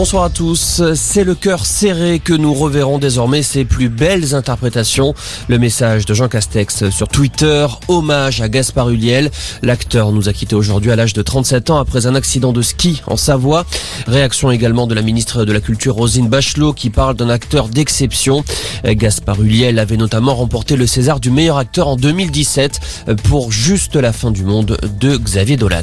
Bonsoir à tous. C'est le cœur serré que nous reverrons désormais ses plus belles interprétations. Le message de Jean Castex sur Twitter, hommage à Gaspard Ulliel. L'acteur nous a quitté aujourd'hui à l'âge de 37 ans après un accident de ski en Savoie. Réaction également de la ministre de la Culture Rosine Bachelot qui parle d'un acteur d'exception. Gaspard Ulliel avait notamment remporté le César du meilleur acteur en 2017 pour Juste la fin du monde de Xavier Dolan.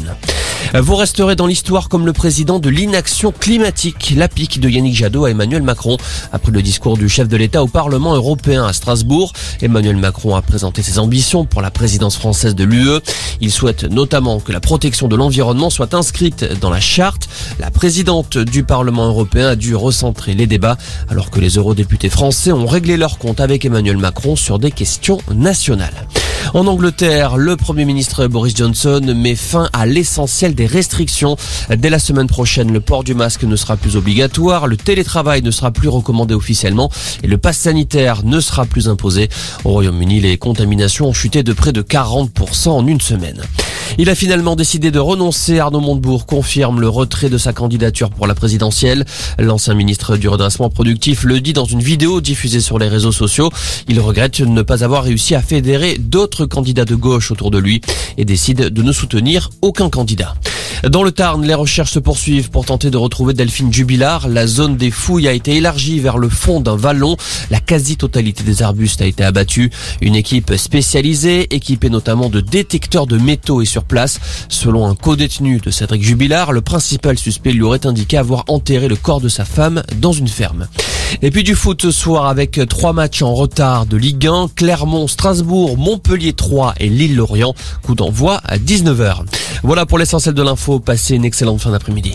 Vous resterez dans l'histoire comme le président de l'inaction climatique. La pique de Yannick Jadot à Emmanuel Macron. Après le discours du chef de l'État au Parlement européen à Strasbourg, Emmanuel Macron a présenté ses ambitions pour la présidence française de l'UE. Il souhaite notamment que la protection de l'environnement soit inscrite dans la charte. La présidente du Parlement européen a dû recentrer les débats alors que les eurodéputés français ont réglé leur compte avec Emmanuel Macron sur des questions nationales. En Angleterre, le Premier ministre Boris Johnson met fin à l'essentiel des restrictions. Dès la semaine prochaine, le port du masque ne sera plus obligatoire, le télétravail ne sera plus recommandé officiellement et le pass sanitaire ne sera plus imposé. Au Royaume-Uni, les contaminations ont chuté de près de 40% en une semaine. Il a finalement décidé de renoncer. Arnaud Montebourg confirme le retrait de sa candidature pour la présidentielle. L'ancien ministre du redressement productif le dit dans une vidéo diffusée sur les réseaux sociaux. Il regrette de ne pas avoir réussi à fédérer d'autres candidats de gauche autour de lui et décide de ne soutenir aucun candidat. Dans le Tarn, les recherches se poursuivent pour tenter de retrouver Delphine Jubilar. La zone des fouilles a été élargie vers le fond d'un vallon. La quasi-totalité des arbustes a été abattue. Une équipe spécialisée, équipée notamment de détecteurs de métaux, est sur place. Selon un co-détenu de Cédric Jubilar, le principal suspect lui aurait indiqué avoir enterré le corps de sa femme dans une ferme. Et puis du foot ce soir avec 3 matchs en retard de Ligue 1, Clermont, Strasbourg, Montpellier 3 et Lille-Lorient. Coup d'envoi à 19h. Voilà pour l'essentiel de l'info. Passez une excellente fin d'après-midi.